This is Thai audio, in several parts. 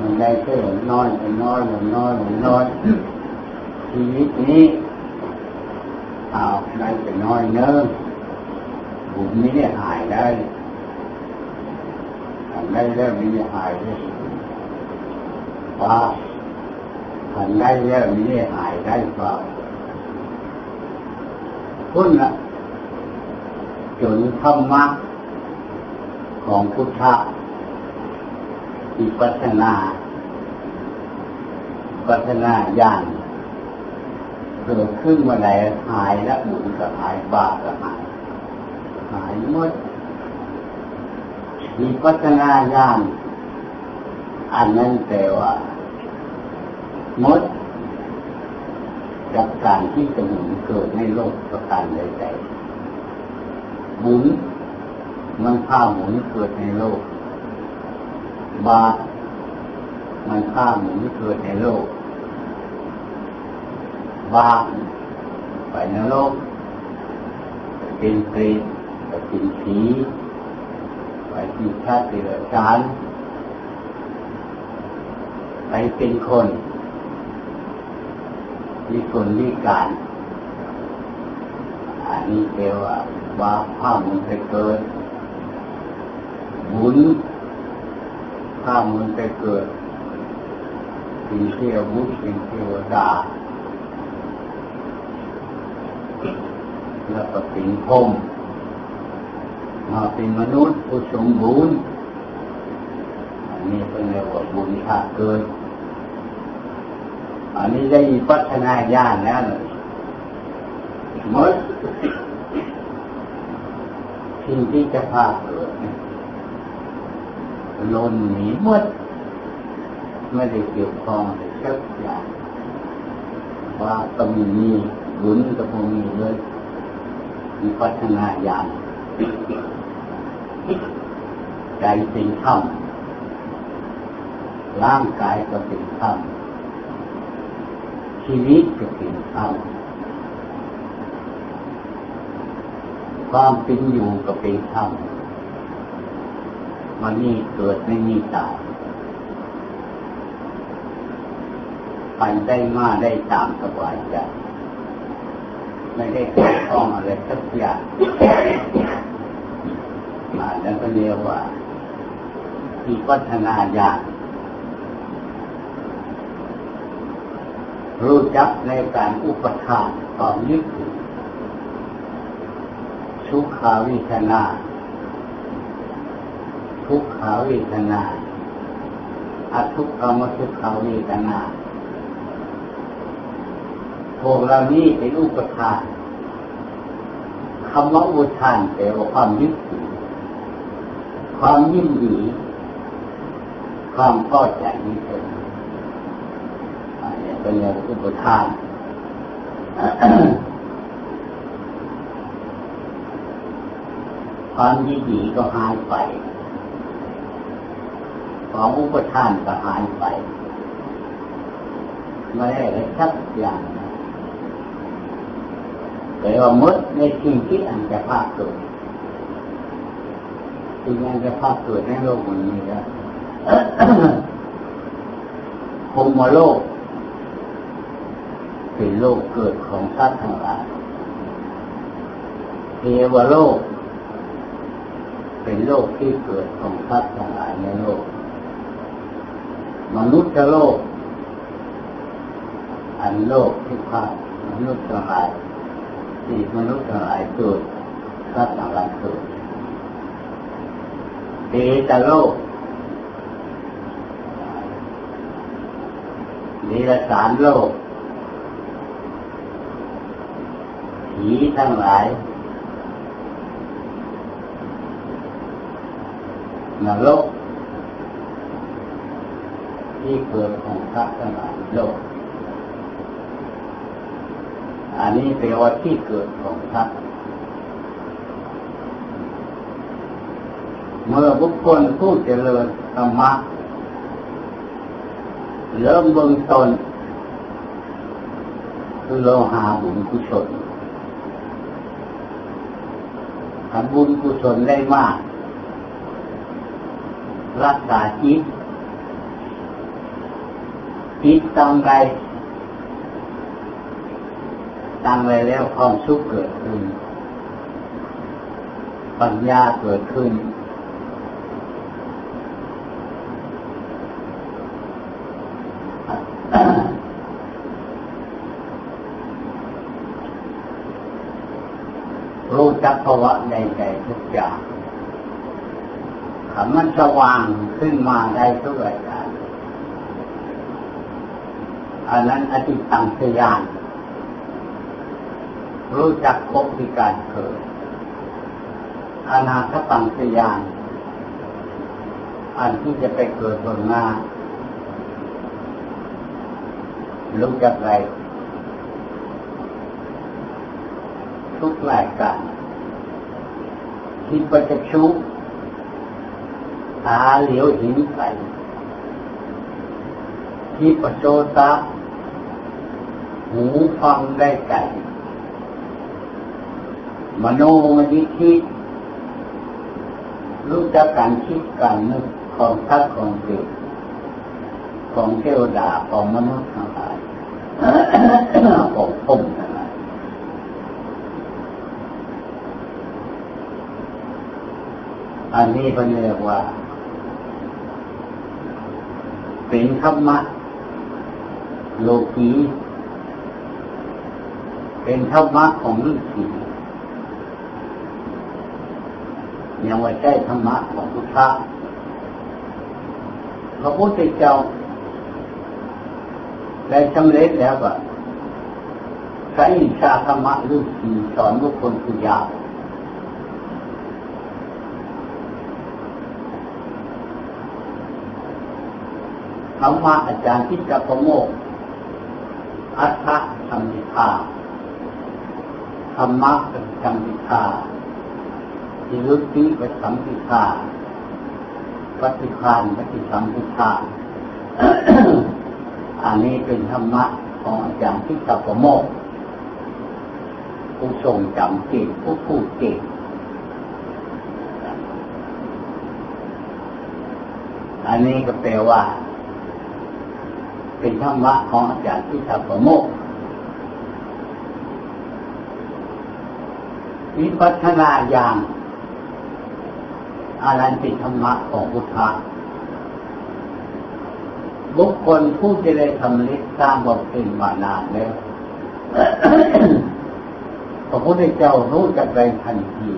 มันได้ก็เหลือน้อยเหลือน้อยเหลือน้อยเหลือน้อยชีวิตนี้เอาได้แต่น้อยเนิ่นบุญไม่ได้หายได้ทำได้แล้วไม่ได้หายได้ป่าทำได้แล้วไม่ได้หายได้ป่าคุณละจนธรรมะของพุทธะวิปัสสนาปัสสนาญาณเกิดขึ้นมาไหนหายละบุญก็หายบาปก็หายหมดวิปัสสนาญาณอันนั้นแปลว่าหมดจากการที่จะหมุนเกิดในโลกประการใดๆหมุนมันพาหมุนเกิดในโลกบาปมันพาหมุนเกิดในโลกบาปไปในโลกเป็นเปรตไปเป็นผีไปเป็นชาติเดรัจฉานไปเป็นคนมีคนมีการอันนี้แปลว่าบาปพาหมุนไปเกิดบุญพาหมุนไปเกิดเป็นเทวุฒิเป็นเทวดาแล้วก็เป็นพรหมมาเป็นมนุษย์ผู้สมบูรณ์อันนี้เป็นเรียกว่าบุญพาเกิดอันนี้ได้พัฒนาญาณแล้วหมดสิ่งที่จะพาเกิดลนหนีหมดไม่ได้เกี่ยวข้องอะไรสักอย่างว่าต้องมีบุญก็ต้องมีเลยมีพัฒนาญาณใจเป็นธรรมร่างกายก็เป็นธรรมชีวิตก็เป็นธรรมความเป็นอยู่ก็เป็นธรรมมันมีเกิดไม่มีตายไปได้มาได้ตามสบายใจไม่ได้เกี่ยวข้องอะไรสักอย่างมาแล้วก็เรียกว่าวิปัสสนาญาณรู้จักในการอุปทานความยึดถือสุขาเวทนาทุกขาเวทนาอทุกขมสุขาเวทนาพวกเรานี้เป็นอุปทานคำว่าอุปทานแปลว่าความยึดถือความยินดีความพอใจนี้เองอันนี้เป็นเรื่องอุปทาน ความยินดีก็หายไปของอุปทานก็หายไปไม่ได้อะไรสักอย่างแต่ว่าหมดในสิ่งที่อันจะพาเกิดสิ่งอันจะพาเกิดในโลกนี้นะ พรหมโลกเป็นโลกเกิดของสัตว์ทั้งหลายเทวโลกเป็นโลกที่เกิดของสัตว์ทั้งหลายในโลกมนุษย์โลกอันโลกที่พามนุษย์ทั้งหลายที่มนุษย์ทั้งหลายเกิดสัตว์ทั้งหลายเกิดเตตโลกเดรัจฉานโลกผีทั้งหลายนรกที่เกิดของสัตว์ทั้งหลายโลกอันนี้แปลว่าที่เกิดของสัตว์เมื่อบุคคลผู้เจริญธรรมะเริ่มเบื้องต้นคือเราหาบุญกุศลทำบุญกุศลได้มากรักษาจิต คิดต้องไปตั้งไว้แล้วความสุขเกิดขึ้นปัญญาเกิดขึ้นรู้จักภาวะในใจทุกอย่างขันมันสว่างขึ้นมาได้ด้วยกันอันนั้นอธิตังสยานรู้จักพบที่การเกิดอนาคตังสยานอันที่จะไปเกิดบนหน้ารู้จักไรทุกรายการคิดประจักษ์ชุกตาเหลียวหินใสคิดประโจตะหูฟังได้ไกลมโนมยิคิดรู้จักการคิดการนึกของทักของจิตของเทวดาของมนุษย์ทั้งหลายของผมทั้งหลายอันนี้เป็นเรียกว่าเป็นธรรมะโลกีเป็นธรรมะของฤาษียังว่าใช่ธรรมะของพุทธะพระพุทธเจ้าได้สำเร็จแล้วว่าใช้วิชาธรรมะฤาษีสอนบุคคลผู้ยาวธรรมะอาจารย์ทิฏฐะโมกข์อัฏฐะธัมมิกาธรรมะเป็นธัมมิกาวิรุตติเป็นสัมมิกาปฏิภาณเป็นสัมมิกา อันนี้เป็นธรรมะของอาจารย์ทิฏฐะโมกข์ผู้ทรงจำเจตผู้พูดเจตอันนี้ก็แปลว่าเป็นธรรมะของอาจารย์ทิฏฐะโมกข์วิปัสสนาญาณอารันติธรรมะของพุทธะบุคคลผู้จะได้สำเร็จสร้างบำเพ็ญมานานแล้ว พระพุทธเจ้ารู้จักได้ทันที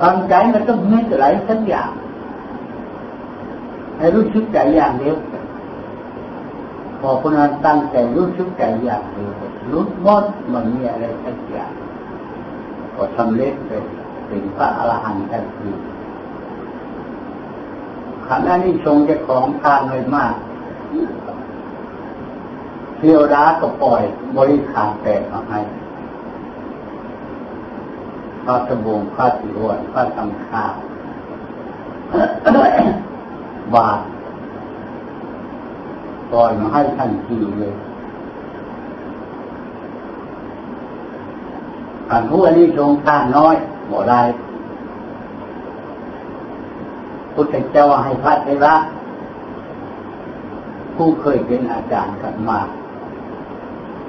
ความใจมันต้องมีหลายสัญญาให้รู้สึกใจอย่างเดียวพอคนนั้นตั้งใจรู้สึกใจอย่างเดียวรู้หมดมันมีอะไรสักอย่างก็สำเร็จเลยเป็นพระอรหันต์ทันทีขันธ์นี้ทรงเจ้าของทานเลยมากเที่ยวร้าก็ปล่อยบริขารแตกมาให้พระสมบูรณ์พระสิวรพระสังฆาบาทปล่อยมาให้ทันทีเลยการพูดอันนี้ทรงท่าน้อยบ่ได้พุทธเจ้าให้พระเถระผู้เคยเป็นอาจารย์กันมา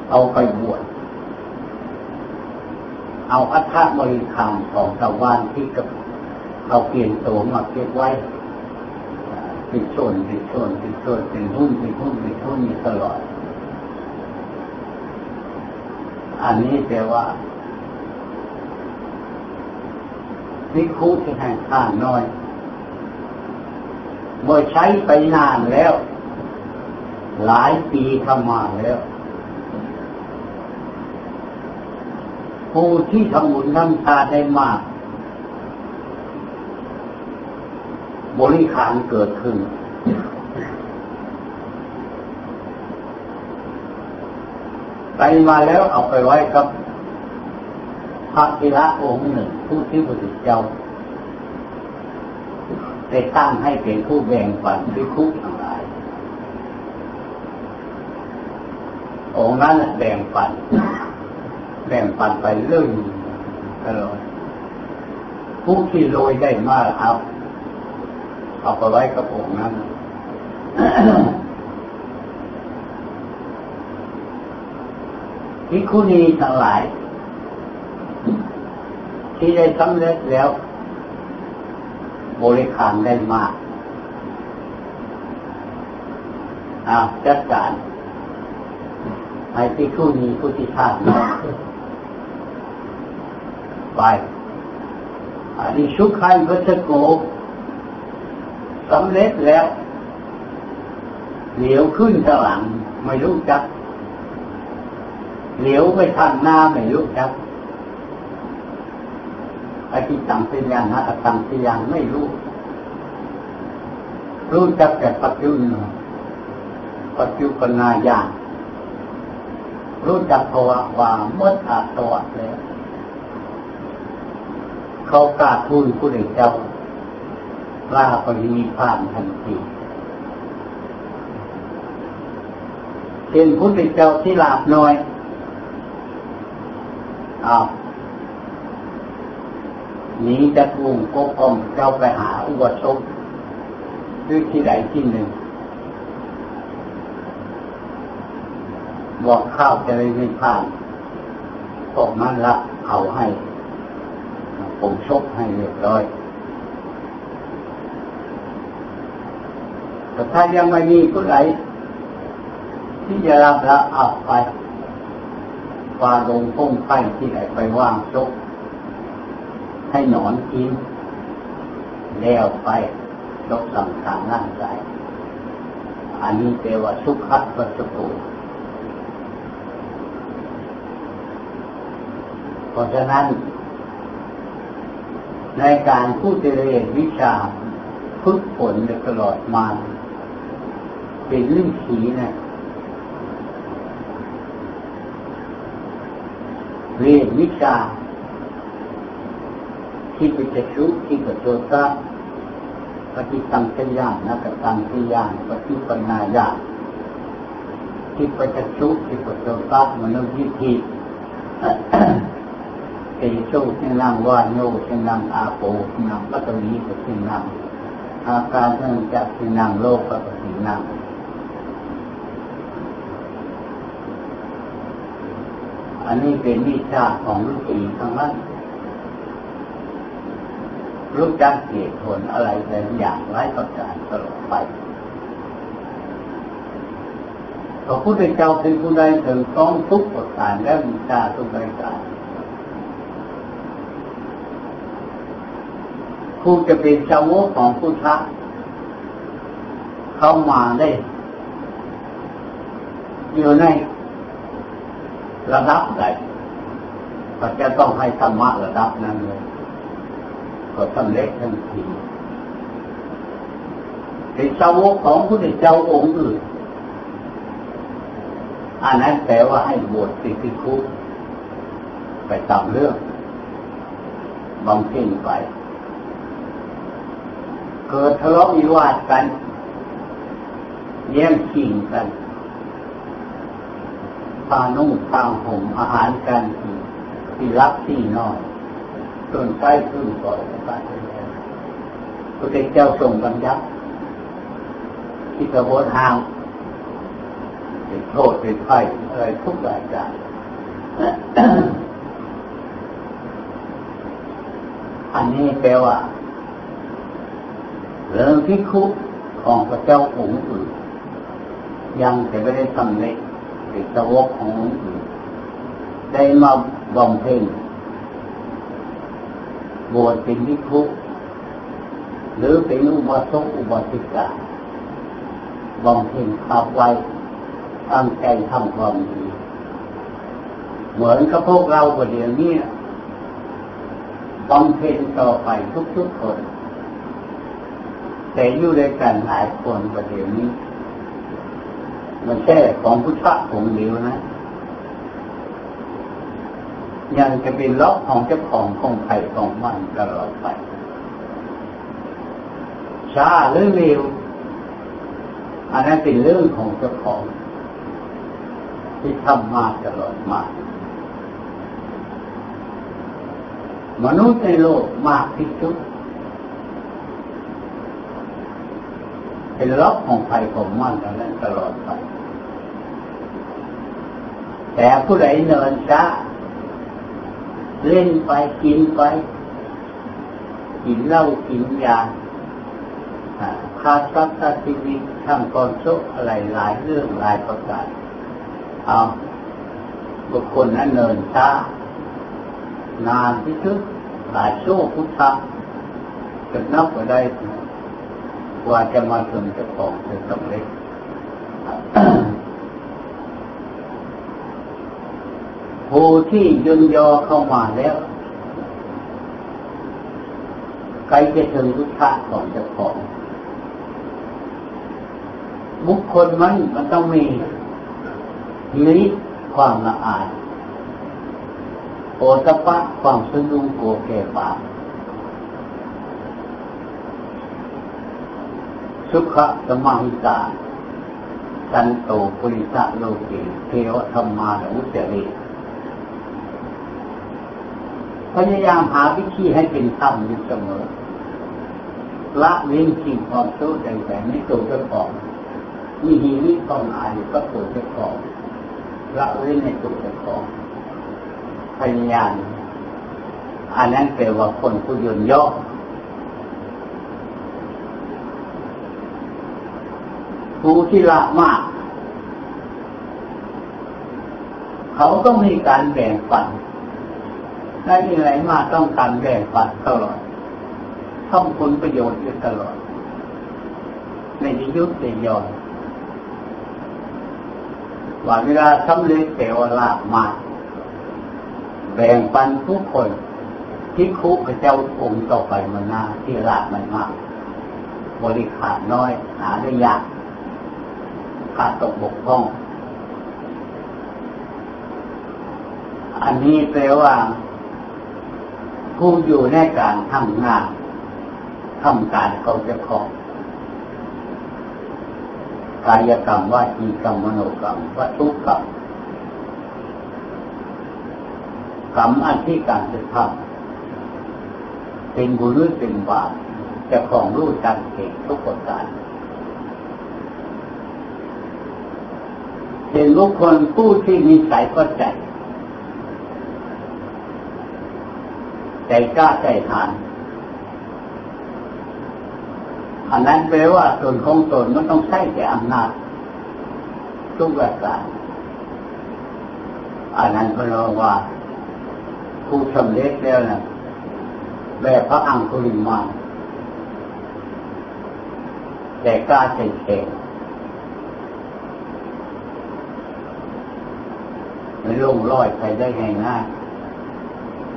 เอาไปบวชเอาอัฏฐบริขารของชาวบ้านที่กับเอาเปลี่ยนตัวมาเก็บไว้ติดโซนเป็นหุ้นอยู่ตลอดอันนี้แปลว่าวิคุที่ให้ค่าน้อยเมื่อใช้ไปนานแล้วหลายปีเข้ามาแล้วผู้ที่ทำบุญทำทานได้มากบริขารเกิดขึ้นไปมาแล้วเอาไปไว้กับพระภิกษุองค์หนึ่งผู้ที่พระพุทธเจ้าได้ตั้งให้เป็นผู้แบ่งปันภิกษุทั้งหลายองค์นั้นแบ่งปันไปเรื่อยตลอดผู้ที่รวยได้มากเอาไปไว้กับองค์นั้น ภิกขุณีทั้งหลายที่ได้สำเร็จแล้วบริขารได้มากจัดการให้ภิกขุณีผู้ที่ทานไปอันนี้สุขันวัชโกสำเร็จแล้วเหลียวขึ้นตะหลังไม่รู้จักเหลียวไปทางหน้าไม่รู้จักอธิตังสิยังนะอตังสิยังไม่รู้รู้จักแต่ปัจจุบันนาญาณรู้จักภาวะว่าหมดอาตอดแล้วเขากล้าทูลผู้ใดเจ้าล่าปรินิพพานทันทีเป็นผู้ใดเจ้าที่ลาภน้อยหนีจากวงกบอมเจ้าไปหาอุบสถด้วยที่ใดที่หนึ่งบอกข้าวจะได้ไม่พลาดพวกนั้นละเอาให้ผมชกให้เรียบร้อยแต่ถ้ายังไม่มีผู้ใดที่จะรับละเอาไปฟาลงพุ่งไปที่ไหนไปว่างชกให้หนอนกินแล้วไปยกลำทางร่างกายอันนี้เรียกว่าสุขัสวัชโกเพราะฉะนั้นในการพูดเจริญวิชาฝึกฝนตลอดมาเป็นเรื่องขีนะเรียนวิชาที่เป็นจักษุที่เป็นโสตปฏิสังขยานะกตังขยานปฏิปันนาญาที่เป็นจักษุที่เป็นโสตมโนยิทธิเตโชจึงนำวาโนจึงนำอาโปจึงนำปัตตวีจึงนำอาการจึงจักจึงนำโลกก็จึงนำอันนี้เป็นวิชาของฤาษีทั้งนั้นรู้จักเหตุผลอะไรแต่อย่างไร้ประการตลอดไปพระพุทธเจ้าเป็นผู้ใดถึงต้องทุกประการและวิชาทุกประการผู้จะเป็นสาวกของพุทธะเข้ามาได้อยู่ในระดับใดก็จะต้องให้ธรรมะระดับนั้นเลยก็สำเร็จทันทีเป็นสาวกของพระพุทธเจ้าองค์อื่นอันนั้นแปลว่าให้บวชสิกขุไปตามเรื่องบำเพ็ญไปเกิดทะเลาะวิวาทกันแย่งชิงกันพานุ่งพาห่มอาหารกันที่รักที่นอนจนใกล้ขึ้นก่อนไปพระเจ้าทรงบัญญัติที่กระโบดห่างเป็นโทษเป็นไฟอะไรทุกหลายอย่างอันนี้แปลว่าเรื่องภิกขุของพระเจ้าองค์อื่นยังจะไม่ได้สำเร็จเป็นสาวกขององค์อื่นได้มาบำเพ็ญบวชเป็นภิกขุหรือเป็นอุบาสกอุบาสิกาบำเพ็ญขับไว้ตั้งใจทำความดีเหมือนกับพวกเราคนเดียวนี้บำเพ็ญต่อไปทุกๆคนแต่อยู่ด้วยกันหลายคนประเดี๋ยวนี้มันแค่ของพุทธะองค์เดียวนะยังจะเป็นล็อกของเจ้าของใครของมันตลอดไปช้าหรือเร็วอันนั้นเป็นเรื่องของเจ้าของที่ทำมาตลอดมามนุษย์ในโลกมากที่สุด เป็นล็อกของไฟของมันดังนั้นตลอดไปแต่ผู้ใดเนินช้าเล่นไปกินไปกินเหล้ากินยาขาดทรัพย์ตัดชีวิตทำกรโชคอะไรหลายเรื่องหลายประการเอาบุคคลนั้นเนินช้านานที่สุดหลายชั่วพุทธะจะนับว่าได้กว่าจะมาถึงเจ้าของจะสำเร็จ ผู้ที่ย่นย่อเข้ามาแล้วใกล้จะถึงพุทธะของเจ้าของบุคคลมันต้องมีฤทธิ์ความละอายโอตปะความสะดุ้งกลัวแก่บาปสุขะสมังสาสันโตปุริสะโลเกเทวธรรมานุจริพยายามหาวิธีให้เป็นธรรมอยู่เสมอละเว้นสิ่งความชั่วใดๆไม่ตัวเจ้าของมีฮีวิความอายก็ตัวเจ้าของละเว้นในตัวเจ้าของพยายามอันนั้นแปลว่าคนผู้ย่นย่อผู้ที่ละมากเขาก็มีการแบ่งปันได้ยินอะไรมาต้องการแบ่งปันตลอดต้องผลประโยชน์อยู่ตลอดในยุคในย้อนว่าเวลาสำเร็จแต่ว่าละมากแบ่งปันทุกคนที่คุกเจ้าองค์ต่อไปมันน่าที่ละมันมากบริขาดน้อยหาได้ยากขาดตกบกพร่องอันนี้แปลว่าผู้อยู่ในการทำงานทำการเขาจะขอกายกรรมวาจีกรรมมโนกรรมวัตถุกรรมกรรมอันที่การจะทำเป็นบุญหรือเป็นบาปจะของรู้จักเก่งทุกประการเป็นบุคคลผู้ที่มีสายก็ใจใจกล้าใจหาญอันนั้นแปลว่าตนของตนมันต้องใช้แต่อำนาจทุกประการอันนั้นก็เรียกว่าผู้สำเร็จแล้วนะแบบพระอังคุลิมานใจกล้าใจแข็งไม่ลงรอยใครได้ง่าย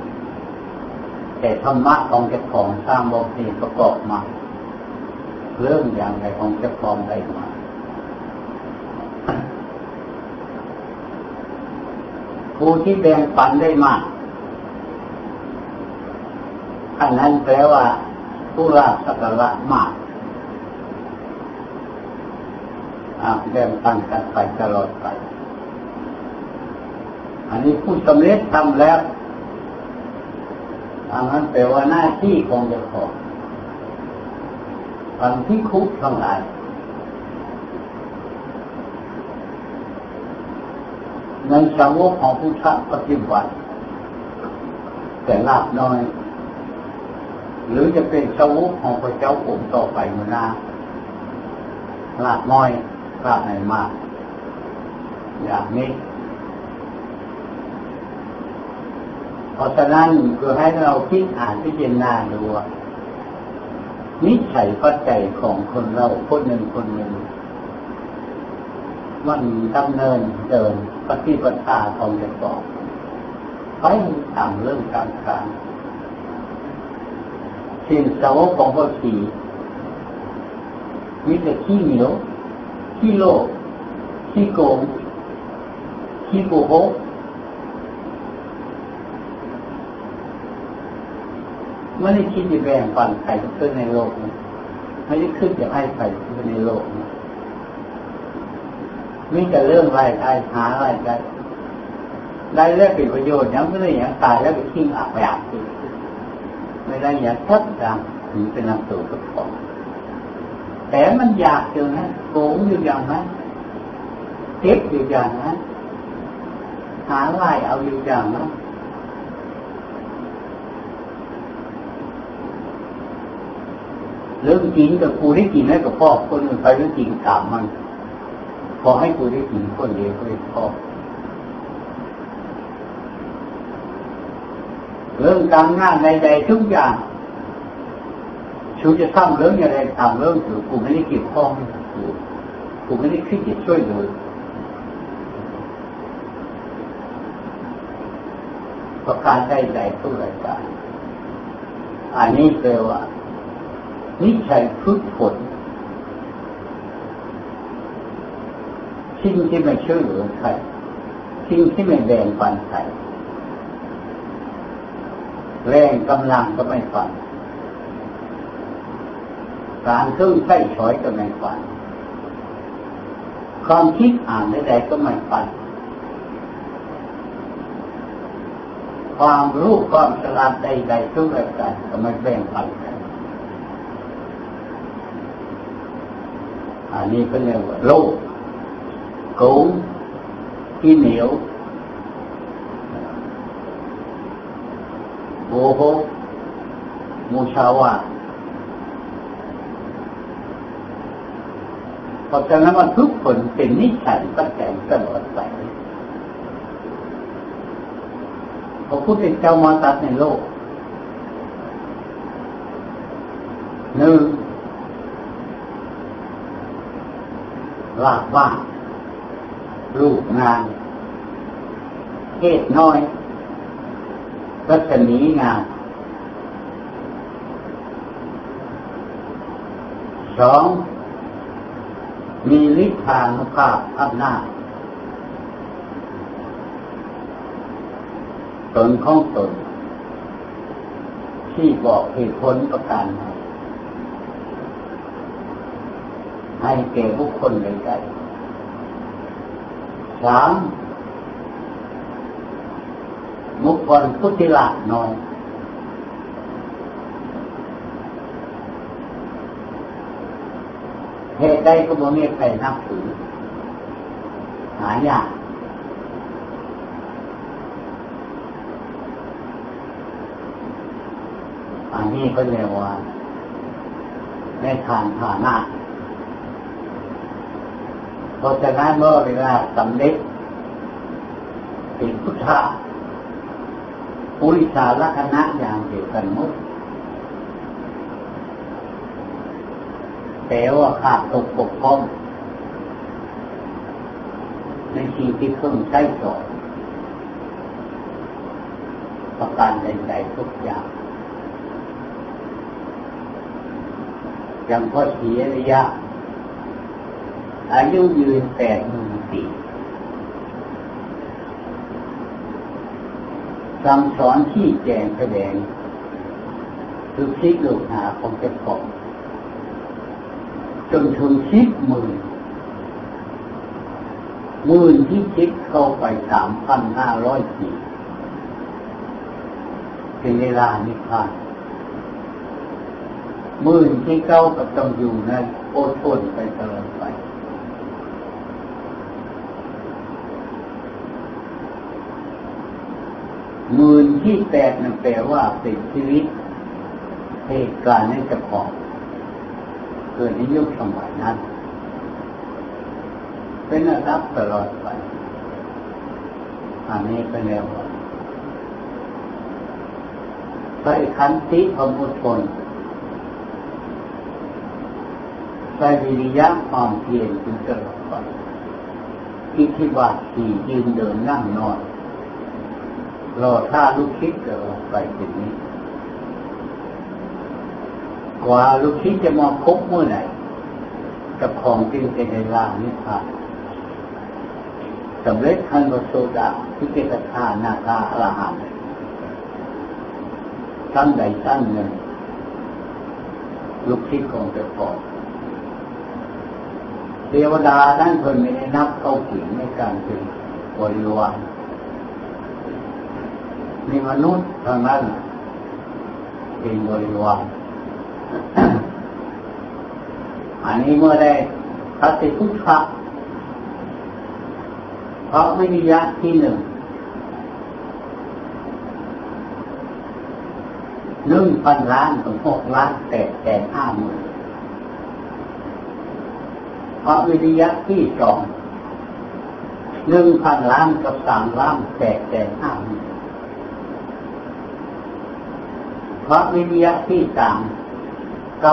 ๆแต่ธรรมะของเจ้าของสร้างบ่มีประกอบมาเรื่องอย่างไรของเจ้าของได้มาผู้ที่แบ่งปันได้มากอันนั้นแปลว่าผู้ละสักละมากแบ่งปันกันไปตลอดไปอันนี้ผู้สำเร็จทำแล้วอันนั้นแปลว่าหน้าที่ของเจ้าของอันที่คุกทั้งหลายในสาวกของพุทธปฏิบัติแต่ลาภน้อยหรือจะเป็นสาวกของพระเจ้าองค์ต่อไปเมื่อนาลาภน้อยลาภไหนมากอย่างนี้เพราะฉะนั้นคือให้เราคิดอ่านพิจารณาดูนิสัยปัจจัยของคนเราคนหนึ่งคนหนึ่งมันดำเนินเดินปฏิปทาของเจ้าของไปตามเรื่องต่างๆสิ่งสาวกของพระสีมีแต่ขี้เหนียวขี้โลภขี้โกงขี้โกหกไม่ได้คิดจะแบ่งปันใครขึ้นในโลกนะไม่ได้คิดจะให้ใครขึ้นในโลกนะมีแต่เรื่องรายได้หารายได้ได้แล้วเป็นประโยชน์ยังไม่ได้ยังตายแล้วไปทิ้งอับอายอีกไม่ได้ยังทับดังถึงเป็นนำตัวทุกข์ของ แต่มันอยากอยู่นะโง่อยู่อย่างนั้นเท็จอยู่อย่างนั้นหาไล่เอาอยู่อย่างนั้นเรื่องจริงกับกูได้จริงแล้วกับพ่อคนอื่นไปเรื่องจริงกลับมันขอให้กูได้จริงคนเดียวก็ได้พ่อเรื่องการงานใดๆทุกอย่างชูจะทำเรื่องอะไรทำเรื่องถือกูไม่ได้เกี่ยวข้องกูไม่ได้ขึ้นจะช่วยเลยประการใดๆทุกรายการอันนี้แปลว่านิสัยฝึกฝนสิ่งที่ไม่ช่วยเหลือใครสิ่งที่ไม่แบ่งปันใครแรงกำลังก็ไม่ฝันการเครื่องใช้ช้อยก็ไม่ฝันความคิดอ่านใดๆก็ไม่ฝันความรู้ความฉลาดใดๆทุกประการก็ไม่แบ่งปันกันอันนี้เป็นเรื่องโลกโกงขี้เหนียวโมโหมุชาวาเพราะฉะนั้นว่าทุกคนเป็นนิสัยตั้งแต่ตลอดไปพระพุทธเจ้ามาตัดในโลกหนึ่งลาบบ้านลูกงานเทศน้อยรัศมีงานสองมีฤทธานุภาพอำนาจตนของตนที่บอกเหตุผลประการให้แก่บุคคลใดๆสามมุขวันพุทธิละน้อยเหตุใดก็บ่มีใครนับถือหายากอันนี้ก็เรียกว่าในทางฐานะเพราะฉะนั้นเมื่อเวลาสำเร็จเป็นพุทธะปุริสาลักษณะอย่างเดียวกันหมดแต่ว่าขาดตกปกพร่องในชีวิตที่เครื่องใช้สอยประการใดๆทุกอย่างยังพอเสียระยะอายุยืน80 ปีคำสอนที่แจงแสดงคือพลิกลูกหาของเจ้าของจนถึง10,000ที่คิดเข้าไป 3,500 ปีเป็นเวลานิพพาน10,000ที่เข้าก็ต้องอยู่ในโอทนไปตลอดไป10,800นั่นแปลว่าเป็นชีวิตเหตุการณ์ในเจ้าของเกิดในยุคสมัยนั้นเป็นระดับตลอดไปอันนี้เป็นเรื่องว่าใช้ขันติความอดทนใช้วิริยะความเพียรจนตลอดไปอิทธิบาทสี่ยืนเดินนั่งนอนรอถ้าลูกคิดจะออกไปสิ่งนี้กว่าลูกคิดจะมาพบเมื่อไหร่กับของจริงในเวลานี้ค่ะสำเร็จขั้นวัโสดาพิเกตธานาคาอรหันต์ตั้งใดตั้งหนึ่งลูกคิดของเจ้าของเทวดาท่านคนไม่ได้นับเข้าถึงในการเป็นบริวารมีมนุษย์ทางนั้นเป็นบริวาร อันนี้เมื่อได้ทัศน์ทุกขะเพราะไม่มียะที่หนึ่งพันล้านถึง6 ล้าน850,000เพราะวิริยะที่2 1,000 ล้านกับ3 ล้าน850,000เพราะวิริยะที่3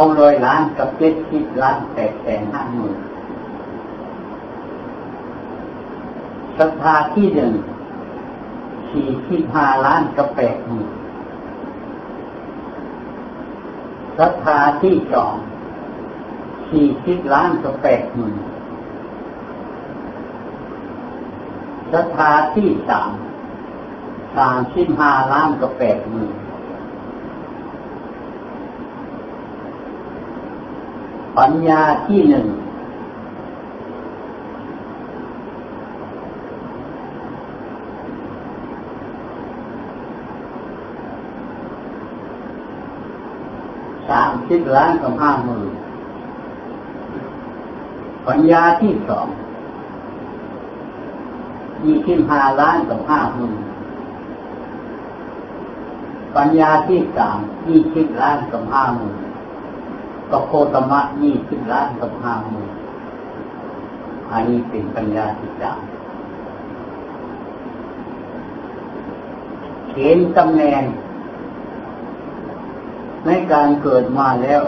900 ล้านกับ70 ล้าน850,000ศรัทธาที่1 45 ล้านกับ80,000ศรัทธาที่2 40 ล้านกับ80,000ศรัทธาที่3 35 ล้านกับ80,000ปัญญาที่1 30 ล้านกับ50,000ปัญญาที่2 25 ล้านกับ50,000ปัญญาที่3 20 ล้านกับ50,000ก็โคตมะ20 ล้านกับ50,000อันนี้เป็นปัญญาที่3เห็นตำแหน่งในการเกิดมาแล้ว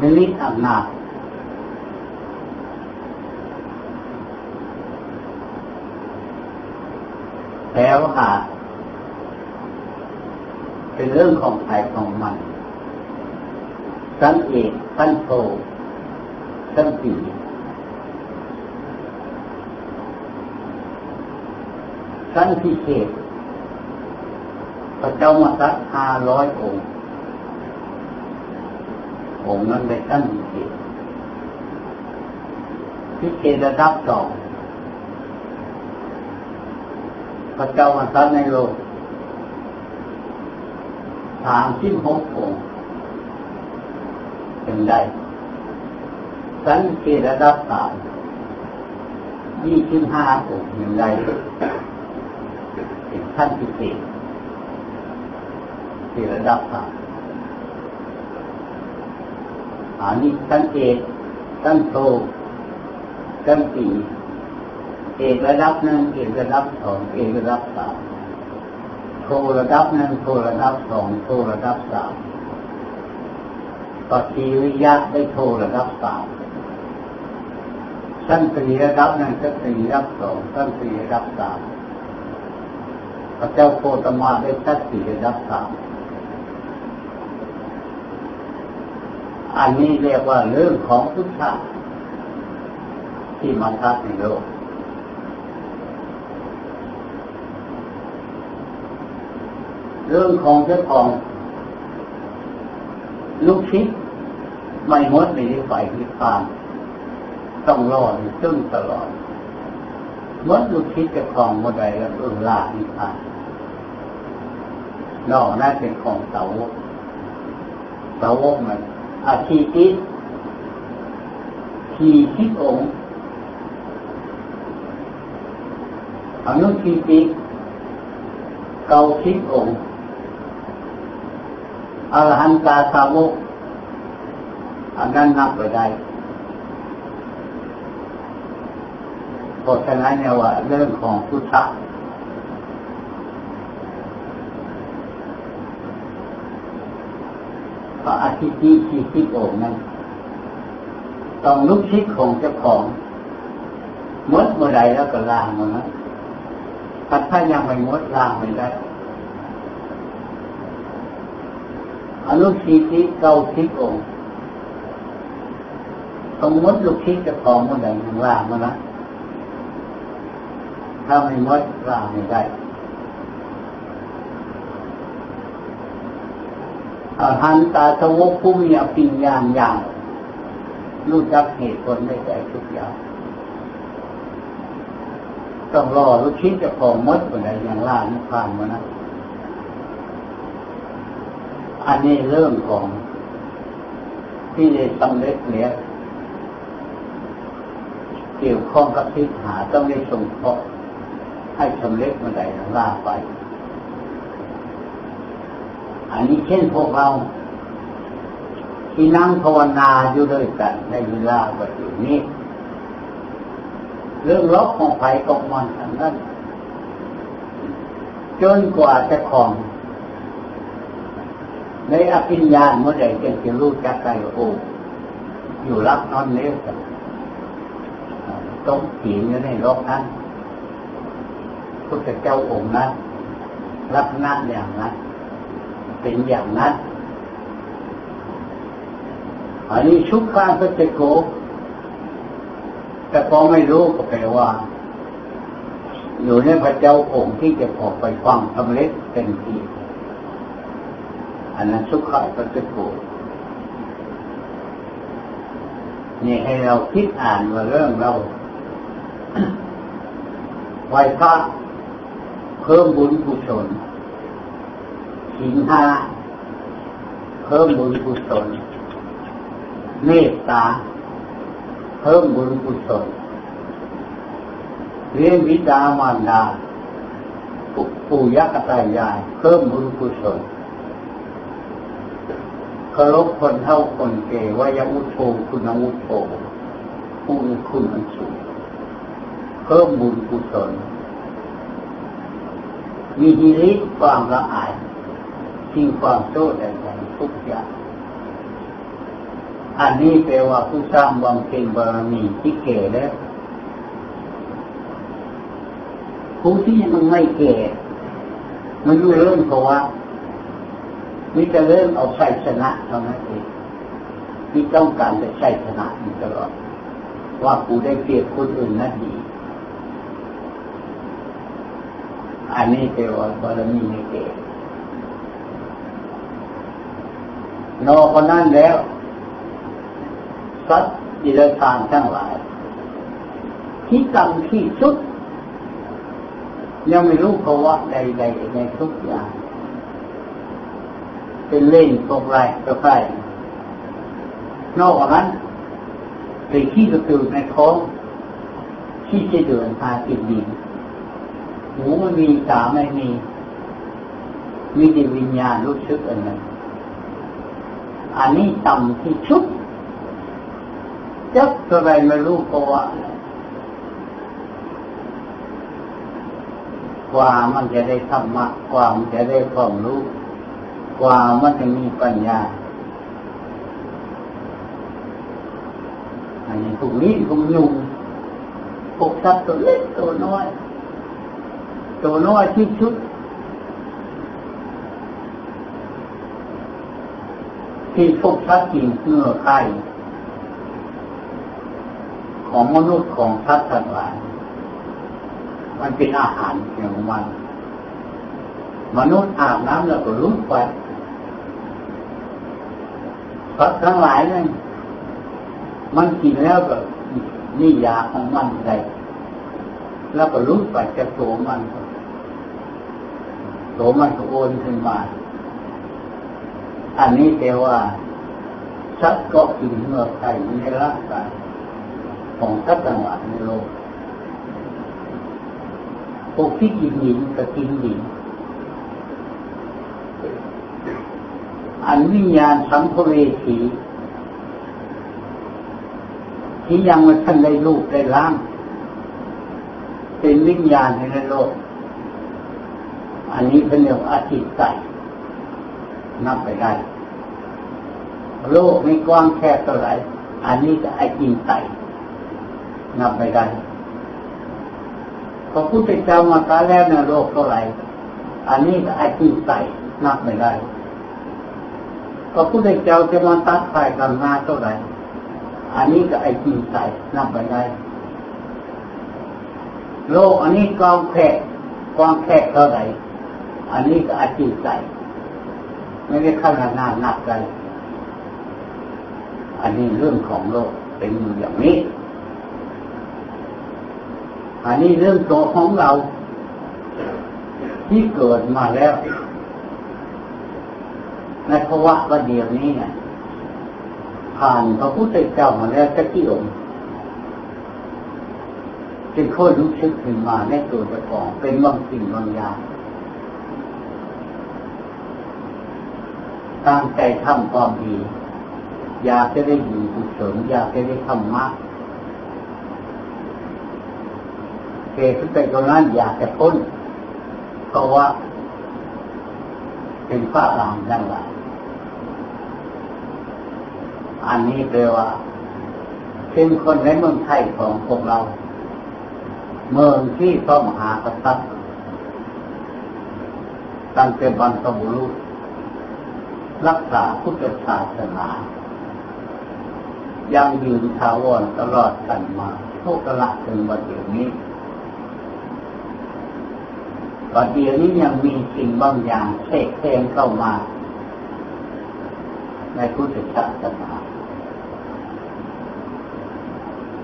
นิมิตอำนาจแล้วหาเป็นเรื่องของใครของมันสังเอกสังโฆสังสีสังพิเศษพระเจ้ามาสัก500 องค์องค์นั้นได้สังพิเศษพิเศษระดับ2พระเจ้ามาสักในโลก36 องค์จึงได้สังเกตระดับ3 25 องค์จึงได้เป็นขั้นพิเศษที่ระดับ3อันนี้สังเกตสังโตสังตีเอกระดับหนึ่งเอกระดับ2เอกระดับ3โทระดับหนึ่งโทระดับ2โทระดับ3ก็ทีวิยะได้โทระดับ3ชั้นตรีระดับนั้นชั้นตรีระดับ2ชั้นตรีระดับ3พระเจ้าโคตมะได้ชั้นตรีระดับ3อันนี้เรียกว่าเรื่องของพุทธะที่มาทัดในโลกเรื่องของเจ้าของลูกศิษย์ไม่หมดไม่ได้ไปนิพพานต้องรออยู่ซึ่งตลอดหมดลูกศิษย์จะครองบ่ได้แล้วเอื้อลานิพพานนอกนั้นเป็นของสาวกมันอาชีติที่ทิพองค์อนุชีติเก้าทิพองค์อรหันตาสาวกอันนั้นนับไปได้เพราะฉะนั้นเนี่ยว่าเรื่องของพุทธะพระอาทิตย์ที่ทิพย์องค์นั้นต้องลุกชิดของเจ้าของมดเมื่อใดแล้วก็ล่างมันนะถ้ายังไม่มดล่างไม่ได้อนุชีติเก้าทิพย์องค์ต้องมดลูกทิพย์จะครองมันได้ถึงล่างมันนะถ้าไม่มดล่างไม่ได้อรหันตาสาวกผู้มีอภิญญาอย่างรู้จักเหตุผลได้ใจทุกอย่างต้องรอลูกทิพย์จะครองมดมันได้อย่างล่างนิพพานมันนะอันนี้เรื่องของ ที่สำเร็จเนี่ยเกี่ยวข้องกับทิฏฐาต้องได้ส่งเคราะห์ให้สำเร็จมาได้ล่าไปอันนี้เช่นพวกเราที่นั่งภาวนาอยู่ด้วยกันในเวลาปัจจุบันนี้เรื่องล็อกของไฟกองมันทั้งนั้นจนกว่าจะของในอภิญญาเมื่อใดจึงจะรู้จักใจโอ้อยู่รับนอนเลี้ยวต้องขีนอยู่ในล็อกนั้นพุทธเจ้าองค์นั้นรับนั่นอย่างนั้นเป็นอย่างนั้นอันนี้ชุกข้าก็จะโกแต่พอไม่รู้ก็แปลว่าอยู่ในพระเจ้าองค์ที่จะออกไปฟังธรรมเล็กเป็นทีอันนั้นชุกข้าก็จะโกนี่ให้เราคิดอ่านว่าเรื่องเราไหว้พระเพิ่มบุญกุศลศีลห้าเพิ่มบุญกุศลเมตตาเพิ่มบุญกุศลเลี้ยงบิดามารดาปู่ย่าตายายเพิ่มบุญกุศลเคารพคนเฒ่าคนแก่ไวยวุฒิโภคุณวุฒิโภผู้มีคุณอันสูงเพิ่มบุญกุศลมีฮิริความละอายทิ้งความโทษแต่ทุกอย่างอันนี้แปลว่าผู้สร้างบำเพ็ญบารมีที่แก่แล้วผู้ที่ยังไม่แก่มันอยู่เริ่มเพราะว่ามิจะเริ่มเอาใส่ชนะเท่านั้นเองที่ต้องการจะใส่ชนะอยู่ตลอดว่ากูได้เปรียบคนอื่นนั่นดีอันนี้แปลว่าบารมีไม่แก่นอกจากนั้นแล้วสัตว์ดิลสารทั้งหลายที่กรรมที่สุดยังไม่รู้ภาวะใดๆในทุกอย่างเป็นเล่นตกไรตกไรนอกจากนั้นเป็นขี้กระตือในท้องขี้จะเดินพากินดินหูไม่มีตาไม่มีมีแต่วิญญาณรู้สึกอันนั้นอันนี้ต่ำที่สุดจับอะไรไม่รู้เพราะว่ากว่ามันจะได้ธรรมะกว่ามันจะได้ความรู้กว่ามันจะมีปัญญาอันนี้พวกนี้พวกยุงพวกสัตว์ตัวเล็กตัวน้อยที่สุดที่พวกสัตว์กินเนื้อไข่ของมนุษย์ของสัตว์ทั้งหลายมันเป็นอาหารอย่างมันมนุษย์อาบน้ำแล้วก็ลุกไปสัตว์ทั้งหลายนั่นมันกินแล้วก็นี่ยาของมันใดแล้วก็ลุกไปจะโสมันก็โอนขึ้นมาอันนี้แปลว่าสัตว์ก็กินเนื้อไก่ในร่างกายของทัศน์หวานในโลกพวกที่กินหินก็กินหินอันวิญญาณสัมภเวสีที่ยังไม่ทันได้รูปได้ร่างเป็นวิญญาณในโลกอันนี้เป็นเรื่องอจิตใจนับไปได้โลกมีกว้างแคบเท่าไหร่อันนี้ก็อจิตใจนับไปได้พอพุทธเจ้ามาตายแล้วในโลกเท่าไหร่อันนี้ก็อจินไตนับไม่ได้พอพุทธเจ้าจะมาตัดสายกันมาเท่าไหร่อันนี้ก็อจินไตนับไม่ได้โลกอันนี้กว้างแคบเท่าไหร่อันนี้ก็อจินไตไม่ได้ขั้นหน้านับได้อันนี้เรื่องของโลกเป็นอย่างนี้อันนี้เรื่องตัวของเราที่เกิดมาแล้วในภาวะประเดี๋ยวนี้นะ ผ่านพระพุทธเจ้ามาแล้วสักกี่องค์จึงค่อยรู้สึกขึ้นมาในตัวประกอบเป็นบางสิ่งบางอย่างตั้งใจทำความดีอยากจะได้อยู่กุศลอยากจะได้ทำมากเหตุที่เป็นตรงนั้นอยากจะพ้นเพราะว่าเป็นฝ้าหลามนั่นแหละอันนี้แปลว่าเป็นคนในเมืองไทยของพวกเราเมืองที่พระมหากษัตริย์ตั้งแต่บรรพบุรุษรักษาพุทธศาสนายังยืนถาวรตลอดกันมาโชคละถึงบัดเดี๋ยวนี้บัดเดี๋ยวนี้ยังมีสิ่งบางอย่างแทรกแซงเข้ามาในพุทธศาสนา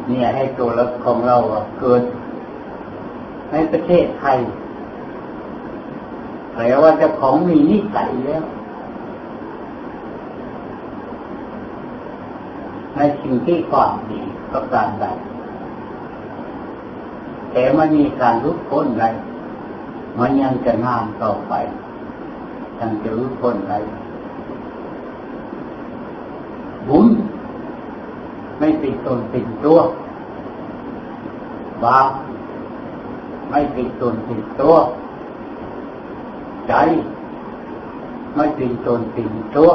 เนี่ยให้ตัวละครของเราเกิดในประเทศไทยแปลว่าเจ้าของมีนิสัยแล้วในสิ่งที่ความดีก็การใดแต่มันมีการลุกพ้นไรมันยังจะนานต่อไปยังจะลุกพ้นไรบุญไม่ติดตนติดตัวบาปไม่ติดตนติดตัวใจไม่ติดตนติดตัว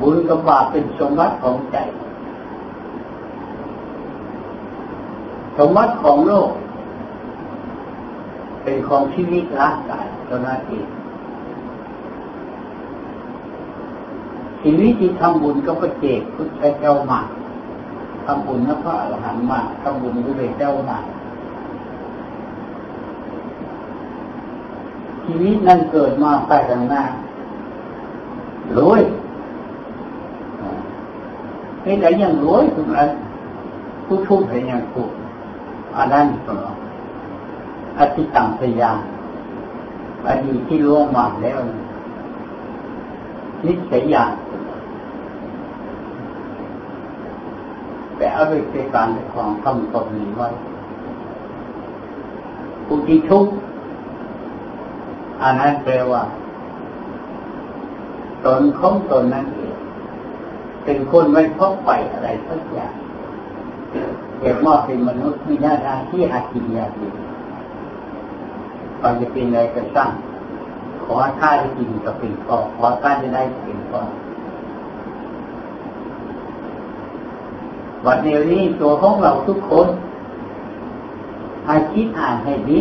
บุญกับบาปเป็นสมบัติของใจสมบัติของโลกเป็นของชีวิตร่างกายเท่านั้นเองชีวิตที่ทำบุญก็ประเจกพุทธเจ้ามาทำบุญนะพระอรหันต์มาทำบุญด้วยเจ้ามาชีวิตนั้นเกิดมาไปทางหน้ารวยให้ได้ยังรวยทุกอันผู้ทุกข์ให้ยังทุกข์อันนั้นก็อธิตังสยามอดีตที่ล่วงมาแล้วนิสัยอย่างแต่เอาไปเป็นการของคำตอบนี้ไว้ผู้ที่ทุกข์อันนั้นแปลว่าตนของตนนั้นเองเป็นคนไม่พกไปอะไรสักอย่างเกิดมาเป็นมนุษย์มีหน้าที่อาชีพอย่างเดียวเราจะเป็นอะไรก็ช่างขอท่าได้กินก็เป็นพอขอท่าจะได้ก็เป็นพอวันเดียวนี้ตัวของเราทุกคนให้คิดอ่านให้ดี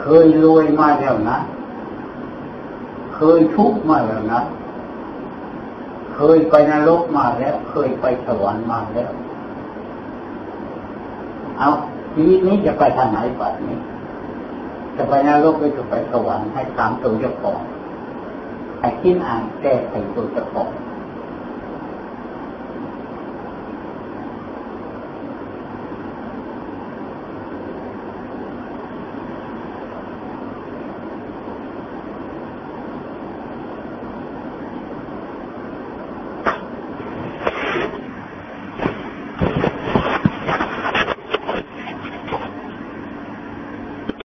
เคยรวยมาแล้วนะเคยทุกข์มาแล้วนะเคยไปนรกมาแล้วเคยไปสวรรค์มาแล้วเอาชีวิตนี้จะไปทางไหนบัดนี้จะไปนรกหรือจะไปสวรรค์ให้ถามตัวเจ้าของให้คิดอ่านแก้ไขตัวเจ้าของ